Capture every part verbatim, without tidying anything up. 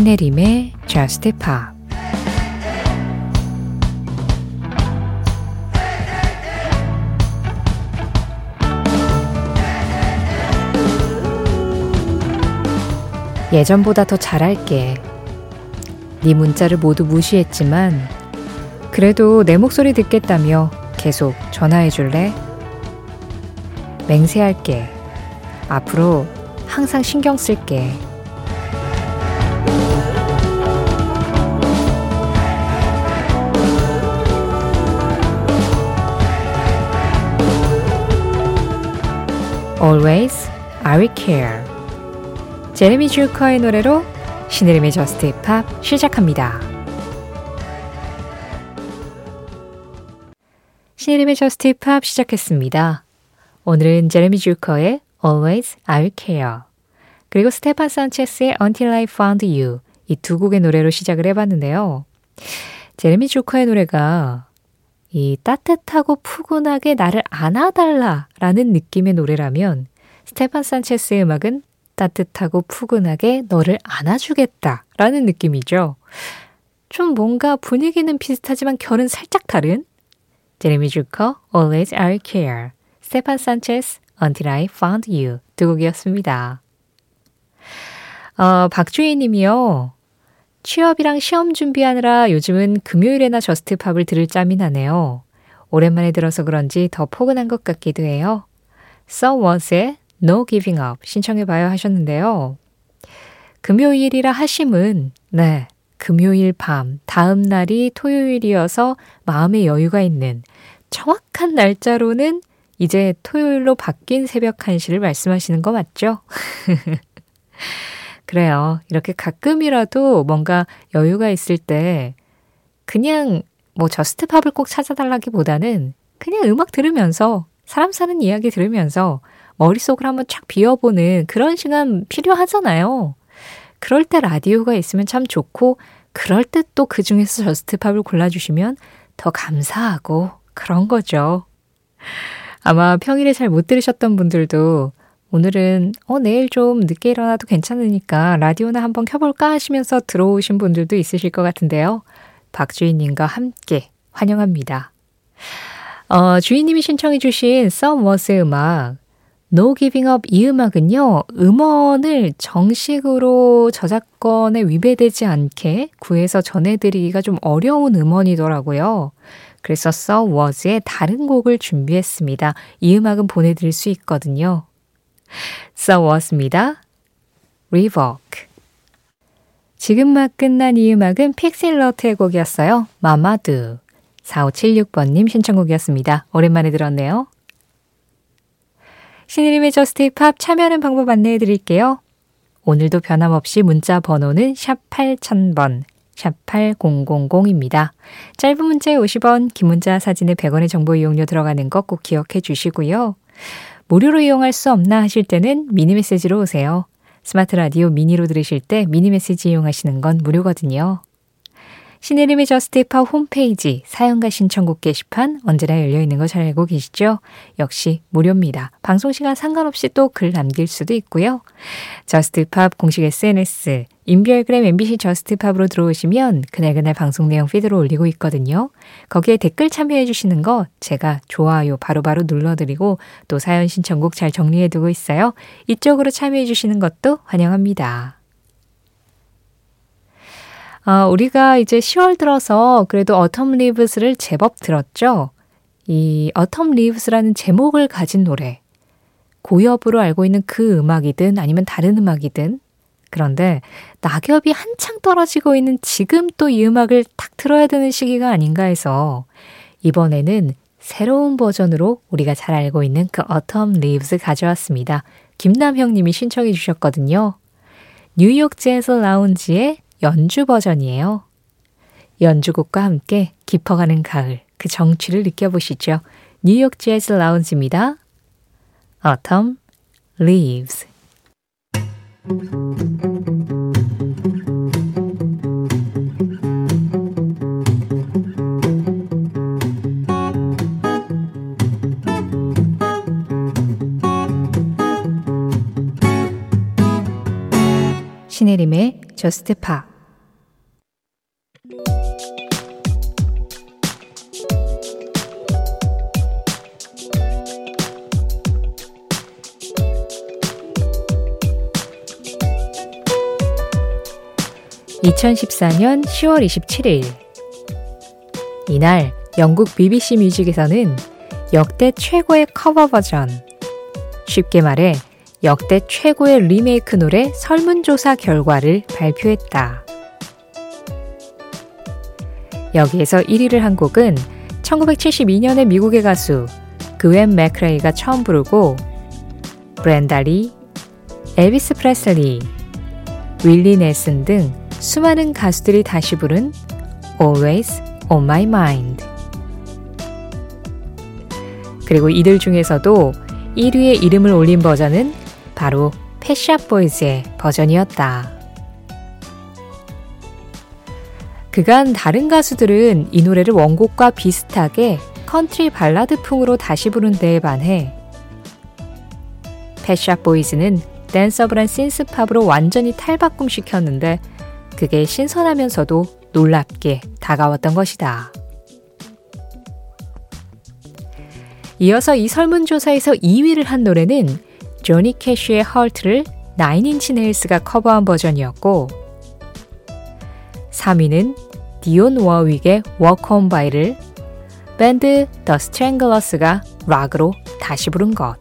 신혜림의 Just Pop. 예전보다 더 잘할게. 네 문자를 모두 무시했지만 그래도 내 목소리 듣겠다며 계속 전화해줄래? 맹세할게. 앞으로 항상 신경 쓸게. Always I will care. 제레미 주커의 노래로 신혜림의 저스트 힙합 시작합니다. 신혜림의 저스트 힙합 시작했습니다. 오늘은 제레미 주커의 Always I Will Care 그리고 스테판 산체스의 Until I Found You 이 두 곡의 노래로 시작을 해봤는데요. 제레미 주커의 노래가 이 따뜻하고 푸근하게 나를 안아달라라는 느낌의 노래라면 스테판 산체스의 음악은 따뜻하고 푸근하게 너를 안아주겠다라는 느낌이죠. 좀 뭔가 분위기는 비슷하지만 결은 살짝 다른 제레미 주커 Always I Will Care 스테판 산체스 Until I Found You 두 곡이었습니다. 어, 박주희님이요. 취업이랑 시험 준비하느라 요즘은 금요일에나 저스트팝을 들을 짬이 나네요. 오랜만에 들어서 그런지 더 포근한 것 같기도 해요. So Once의 No Giving Up 신청해봐요 하셨는데요. 금요일이라 하심은 네 금요일 밤 다음 날이 토요일이어서 마음의 여유가 있는 정확한 날짜로는 이제 토요일로 바뀐 새벽 한 시를 말씀하시는 거 맞죠? 그래요. 이렇게 가끔이라도 뭔가 여유가 있을 때 그냥 뭐 저스트팝을 꼭 찾아달라기보다는 그냥 음악 들으면서 사람 사는 이야기 들으면서 머릿속을 한번 착 비워보는 그런 시간 필요하잖아요. 그럴 때 라디오가 있으면 참 좋고 그럴 때 또 그중에서 저스트팝을 골라주시면 더 감사하고 그런 거죠. 아마 평일에 잘 못 들으셨던 분들도 오늘은 어 내일 좀 늦게 일어나도 괜찮으니까 라디오나 한번 켜볼까 하시면서 들어오신 분들도 있으실 것 같은데요. 박주희님과 함께 환영합니다. 어, 주희님이 신청해 주신 Some Was의 음악 No Giving Up 이 음악은요. 음원을 정식으로 저작권에 위배되지 않게 구해서 전해드리기가 좀 어려운 음원이더라고요. 그래서 Some Was의 다른 곡을 준비했습니다. 이 음악은 보내드릴 수 있거든요. Some Was입니다. Revoke. 지금 막 끝난 이 음악은 픽시 러트의 곡이었어요. 마마두. 사오칠육 번님 신청곡이었습니다. 오랜만에 들었네요. 신혜림의 저스트 힙합 참여하는 방법 안내해드릴게요. 오늘도 변함없이 문자 번호는 샵 팔천 번. 샵 팔천 번입니다. 짧은 문자에 오십 원, 긴 문자 사진에 백 원의 정보 이용료 들어가는 것 꼭 기억해 주시고요. 무료로 이용할 수 없나 하실 때는 미니 메시지로 오세요. 스마트 라디오 미니로 들으실 때 미니 메시지 이용하시는 건 무료거든요. 신혜림의 저스트 힙합 홈페이지 사연과 신청곡 게시판 언제나 열려있는 거 잘 알고 계시죠? 역시 무료입니다. 방송시간 상관없이 또 글 남길 수도 있고요. 저스트 힙합 공식 에스엔에스 인별그램 엠비씨 저스트 힙합으로 들어오시면 그날그날 방송 내용 피드로 올리고 있거든요. 거기에 댓글 참여해 주시는 거 제가 좋아요 바로바로 눌러드리고 또 사연 신청곡 잘 정리해두고 있어요. 이쪽으로 참여해 주시는 것도 환영합니다. 아, 우리가 이제 시월 들어서 그래도 Autumn Leaves를 제법 들었죠. 이 Autumn Leaves라는 제목을 가진 노래, 고엽으로 알고 있는 그 음악이든 아니면 다른 음악이든 그런데 낙엽이 한창 떨어지고 있는 지금 또 이 음악을 딱 들어야 되는 시기가 아닌가 해서 이번에는 새로운 버전으로 우리가 잘 알고 있는 그 Autumn Leaves 가져왔습니다. 김남형님이 신청해 주셨거든요. 뉴욕 재즈 라운지의 연주 버전이에요. 연주곡과 함께 깊어가는 가을, 그 정취를 느껴보시죠. 뉴욕 재즈 라운지입니다. Autumn Leaves. 신혜림의 저스트 팝 이천십사 년 시월 이십칠일 이날 영국 비비씨 뮤직에서는 역대 최고의 커버 버전, 쉽게 말해 역대 최고의 리메이크 노래 설문조사 결과를 발표했다. 여기에서 일 위를 한 곡은 천구백칠십이 년에 미국의 가수 그웬 맥크레이가 처음 부르고 브렌다 리, 엘비스 프레슬리, 윌리 넬슨 등 수많은 가수들이 다시 부른 Always on my mind. 그리고 이들 중에서도 일 위에 이름을 올린 버전은 바로 펫샵 보이즈의 버전이었다. 그간 다른 가수들은 이 노래를 원곡과 비슷하게 컨트리 발라드풍으로 다시 부른 데에 반해 펫샵 보이즈는 댄서블한 신스팝으로 완전히 탈바꿈시켰는데 그게 신선하면서도 놀랍게 다가왔던 것이다. 이어서 이 설문조사에서 이 위를 한 노래는 조니 캐시의 헐트를 나인 인치 네일스가 커버한 버전이었고 삼 위는 디온 워윅의 Walk On By를 밴드 The Stranglers가 락으로 다시 부른 것,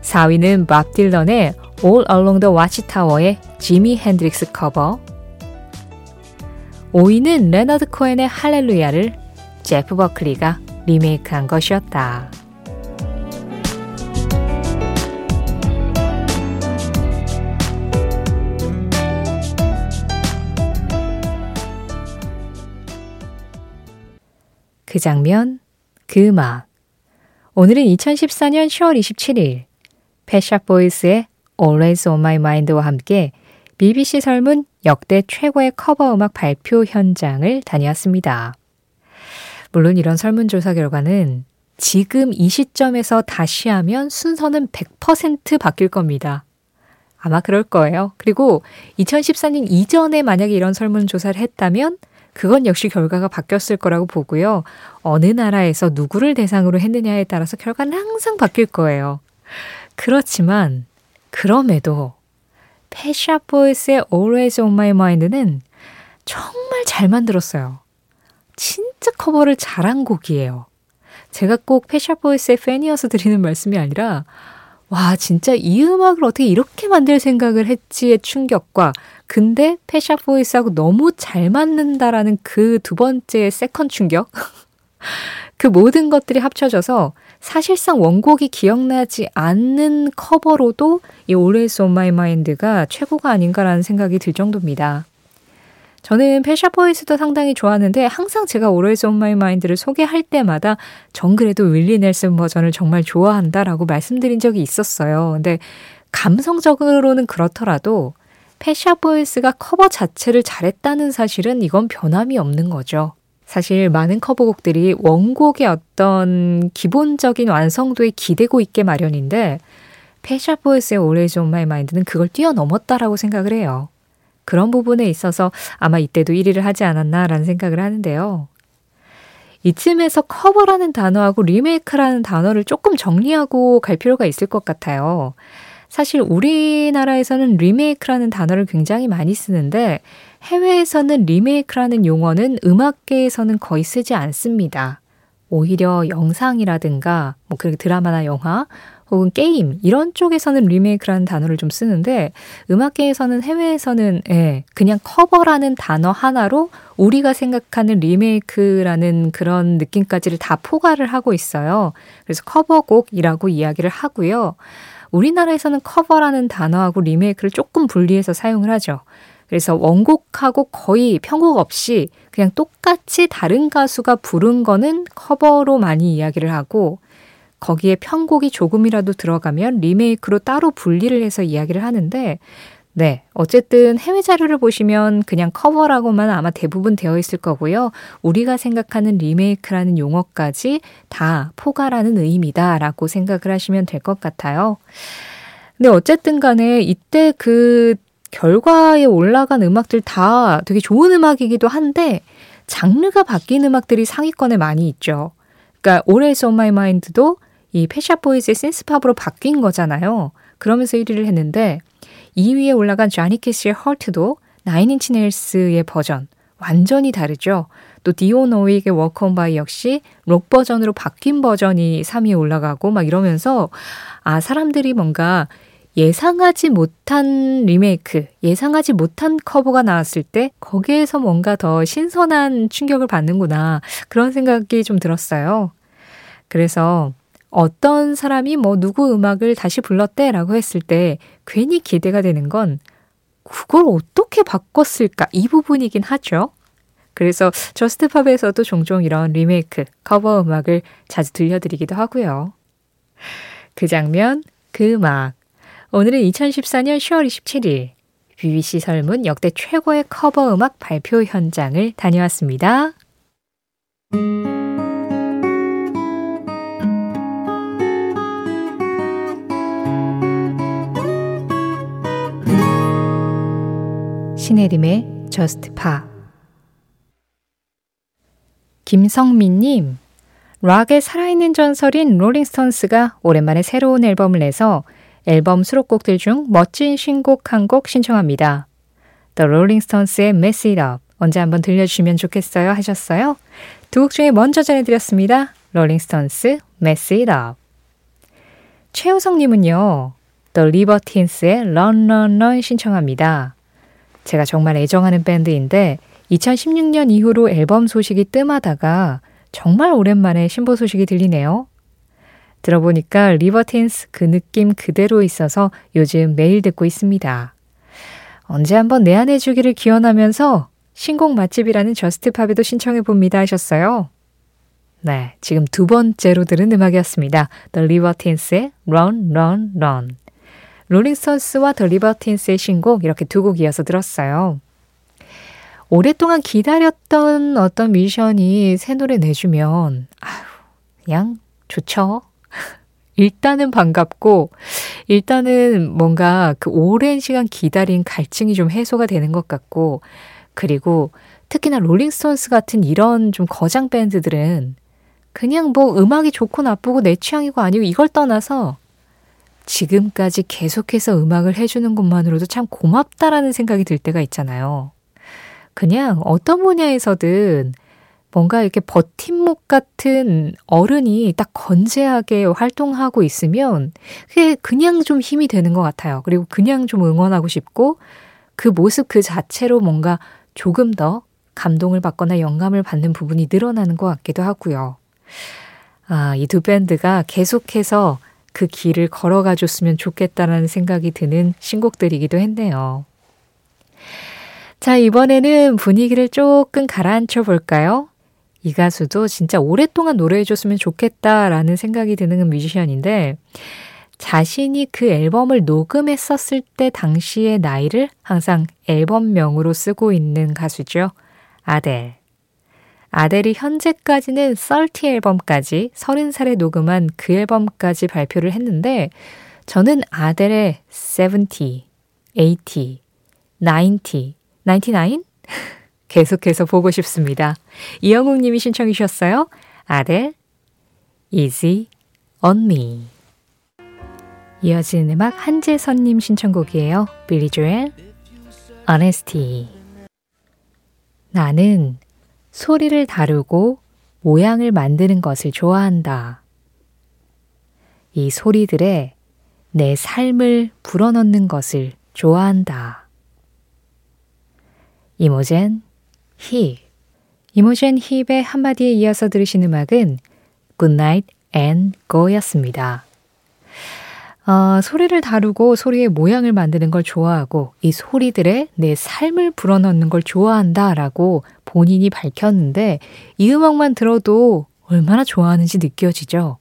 사 위는 밥 딜런의 All Along the Watchtower의 지미 핸드릭스 커버, 오 위는 레너드 코엔의 할렐루야를 제프 버클리가 리메이크한 것이었다. 그 장면, 그 음악. 오늘은 이천십사 년 시월 이십칠일 펫샵 보이스의 Always on my mind와 함께 비비씨 설문 역대 최고의 커버 음악 발표 현장을 다녀왔습니다. 물론 이런 설문조사 결과는 지금 이 시점에서 다시 하면 순서는 백 퍼센트 바뀔 겁니다. 아마 그럴 거예요. 그리고 이천십사 년 이전에 만약에 이런 설문조사를 했다면 그건 역시 결과가 바뀌었을 거라고 보고요. 어느 나라에서 누구를 대상으로 했느냐에 따라서 결과는 항상 바뀔 거예요. 그렇지만 그럼에도 펫샵 보이스의 Always on my mind는 정말 잘 만들었어요. 진짜 커버를 잘한 곡이에요. 제가 꼭 펫샵 보이스의 팬이어서 드리는 말씀이 아니라 와 진짜 이 음악을 어떻게 이렇게 만들 생각을 했지의 충격과 근데 펫샵 보이스하고 너무 잘 맞는다라는 그 두 번째 세컨 충격 그 모든 것들이 합쳐져서 사실상 원곡이 기억나지 않는 커버로도 이 Always on my mind가 최고가 아닌가라는 생각이 들 정도입니다. 저는 펫샵 보이스도 상당히 좋아하는데 항상 제가 Always on my mind를 소개할 때마다 전 그래도 윌리 넬슨 버전을 정말 좋아한다라고 말씀드린 적이 있었어요. 근데 감성적으로는 그렇더라도 펫샵 보이스가 커버 자체를 잘했다는 사실은 이건 변함이 없는 거죠. 사실 많은 커버곡들이 원곡의 어떤 기본적인 완성도에 기대고 있게 마련인데 펫샵 보이스의 Always on my mind는 그걸 뛰어넘었다라고 생각을 해요. 그런 부분에 있어서 아마 이때도 일 위를 하지 않았나라는 생각을 하는데요. 이쯤에서 커버라는 단어하고 리메이크라는 단어를 조금 정리하고 갈 필요가 있을 것 같아요. 사실 우리나라에서는 리메이크라는 단어를 굉장히 많이 쓰는데 해외에서는 리메이크라는 용어는 음악계에서는 거의 쓰지 않습니다. 오히려 영상이라든가 뭐 그렇게 드라마나 영화 혹은 게임 이런 쪽에서는 리메이크라는 단어를 좀 쓰는데 음악계에서는 해외에서는 예, 그냥 커버라는 단어 하나로 우리가 생각하는 리메이크라는 그런 느낌까지를 다 포괄을 하고 있어요. 그래서 커버곡이라고 이야기를 하고요. 우리나라에서는 커버라는 단어하고 리메이크를 조금 분리해서 사용을 하죠. 그래서 원곡하고 거의 편곡 없이 그냥 똑같이 다른 가수가 부른 거는 커버로 많이 이야기를 하고 거기에 편곡이 조금이라도 들어가면 리메이크로 따로 분리를 해서 이야기를 하는데 네, 어쨌든 해외 자료를 보시면 그냥 커버라고만 아마 대부분 되어 있을 거고요. 우리가 생각하는 리메이크라는 용어까지 다 포괄하는 의미다라고 생각을 하시면 될 것 같아요. 근데 어쨌든 간에 이때 그 결과에 올라간 음악들 다 되게 좋은 음악이기도 한데 장르가 바뀐 음악들이 상위권에 많이 있죠. 그러니까 Always on my mind도 이 펫샵 보이즈의 신스팝으로 바뀐 거잖아요. 그러면서 일 위를 했는데 이 위에 올라간 조니 캐시의 헐트도 나인인치 네일스의 버전 완전히 다르죠. 또 디온 워윅의 워크 온 바이 역시 록 버전으로 바뀐 버전이 삼 위에 올라가고 막 이러면서 아 사람들이 뭔가 예상하지 못한 리메이크, 예상하지 못한 커버가 나왔을 때 거기에서 뭔가 더 신선한 충격을 받는구나 그런 생각이 좀 들었어요. 그래서 어떤 사람이 뭐 누구 음악을 다시 불렀대 라고 했을 때 괜히 기대가 되는 건 그걸 어떻게 바꿨을까 이 부분이긴 하죠. 그래서 저스트팝에서도 종종 이런 리메이크, 커버 음악을 자주 들려드리기도 하고요. 그 장면, 그 음악. 오늘은 이천십사 년 시월 이십칠일 비비씨 설문 역대 최고의 커버 음악 발표 현장을 다녀왔습니다. 신혜림의 저스트 팝. 김성민님, 락의 살아있는 전설인 롤링스톤스가 오랜만에 새로운 앨범을 내서 앨범 수록곡들 중 멋진 신곡 한 곡 신청합니다. The Rolling Stones의 Mess It Up 언제 한번 들려주시면 좋겠어요 하셨어요. 두 곡 중에 먼저 전해드렸습니다. Rolling Stones Mess It Up. 최우성님은요. The Libertines의 Run Run Run 신청합니다. 제가 정말 애정하는 밴드인데 이천십육 년 이후로 앨범 소식이 뜸하다가 정말 오랜만에 신보 소식이 들리네요. 들어보니까 리버틴스 그 느낌 그대로 있어서 요즘 매일 듣고 있습니다. 언제 한번 내한해주기를 기원하면서 신곡 맛집이라는 저스트팝에도 신청해봅니다 하셨어요. 네, 지금 두 번째로 들은 음악이었습니다. The Libertines의 Run, Run, Run. 롤링스톤스와 The Libertines의 신곡 이렇게 두 곡 이어서 들었어요. 오랫동안 기다렸던 어떤 뮤지션이 새 노래 내주면 아휴, 그냥 좋죠. 일단은 반갑고 일단은 뭔가 그 오랜 시간 기다린 갈증이 좀 해소가 되는 것 같고 그리고 특히나 롤링스톤스 같은 이런 좀 거장 밴드들은 그냥 뭐 음악이 좋고 나쁘고 내 취향이고 아니고 이걸 떠나서 지금까지 계속해서 음악을 해주는 것만으로도 참 고맙다라는 생각이 들 때가 있잖아요. 그냥 어떤 분야에서든 뭔가 이렇게 버팀목 같은 어른이 딱 건재하게 활동하고 있으면 그게 그냥 좀 힘이 되는 것 같아요. 그리고 그냥 좀 응원하고 싶고 그 모습 그 자체로 뭔가 조금 더 감동을 받거나 영감을 받는 부분이 늘어나는 것 같기도 하고요. 아, 이 두 밴드가 계속해서 그 길을 걸어가 줬으면 좋겠다라는 생각이 드는 신곡들이기도 했네요. 자, 이번에는 분위기를 조금 가라앉혀 볼까요? 이 가수도 진짜 오랫동안 노래해줬으면 좋겠다라는 생각이 드는 뮤지션인데 자신이 그 앨범을 녹음했었을 때 당시의 나이를 항상 앨범명으로 쓰고 있는 가수죠. 아델. 아델이 현재까지는 서티 앨범까지 서른 살에 녹음한 그 앨범까지 발표를 했는데 저는 아델의 세븐티, 에이티, 나인티, 나인티나인? 계속해서 보고 싶습니다. 이영웅님이 신청해 주셨어요. 아델, Easy on Me. 이어지는 음악 한재선님 신청곡이에요. 빌리 조엘, Honesty. 나는 소리를 다루고 모양을 만드는 것을 좋아한다. 이 소리들에 내 삶을 불어넣는 것을 좋아한다. 이모젠 힙. 이모젠 힙의 한마디에 이어서 들으신 음악은 Goodnight and Go였습니다. 어, 소리를 다루고 소리의 모양을 만드는 걸 좋아하고 이 소리들에 내 삶을 불어넣는 걸 좋아한다라고 본인이 밝혔는데 이 음악만 들어도 얼마나 좋아하는지 느껴지죠.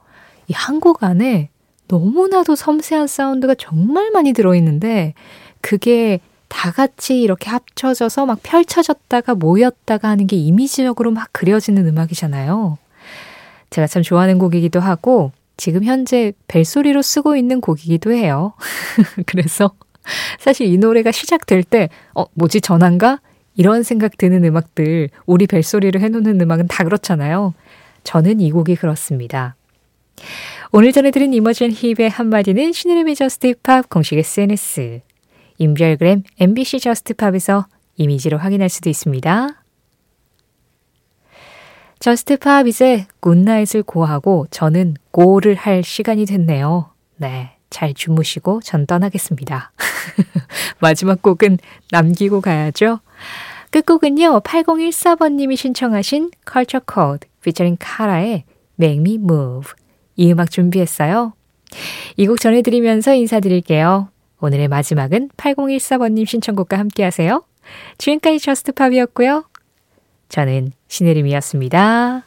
이 한 곡 안에 너무나도 섬세한 사운드가 정말 많이 들어있는데 그게 다 같이 이렇게 합쳐져서 막 펼쳐졌다가 모였다가 하는 게 이미지적으로 막 그려지는 음악이잖아요. 제가 참 좋아하는 곡이기도 하고 지금 현재 벨소리로 쓰고 있는 곡이기도 해요. 그래서 사실 이 노래가 시작될 때 어, 뭐지 전환가? 이런 생각 드는 음악들 우리 벨소리로 해놓는 음악은 다 그렇잖아요. 저는 이 곡이 그렇습니다. 오늘 전해드린 이머전 힙의 한마디는 신혜림의 저스트 힙합 공식 에스엔에스 인별그램 엠비씨 저스트팝에서 이미지로 확인할 수도 있습니다. 저스트팝 이제 굿나잇을 고하고 저는 고를 할 시간이 됐네요. 네, 잘 주무시고 전 떠나겠습니다. 마지막 곡은 남기고 가야죠. 끝곡은요. 팔공일사 번님이 신청하신 Culture Code 피처링 카라의 Make Me Move 이 음악 준비했어요. 이 곡 전해드리면서 인사드릴게요. 오늘의 마지막은 팔공일사 번님 신청곡과 함께하세요. 지금까지 저스트팝이었고요. 저는 신혜림이었습니다.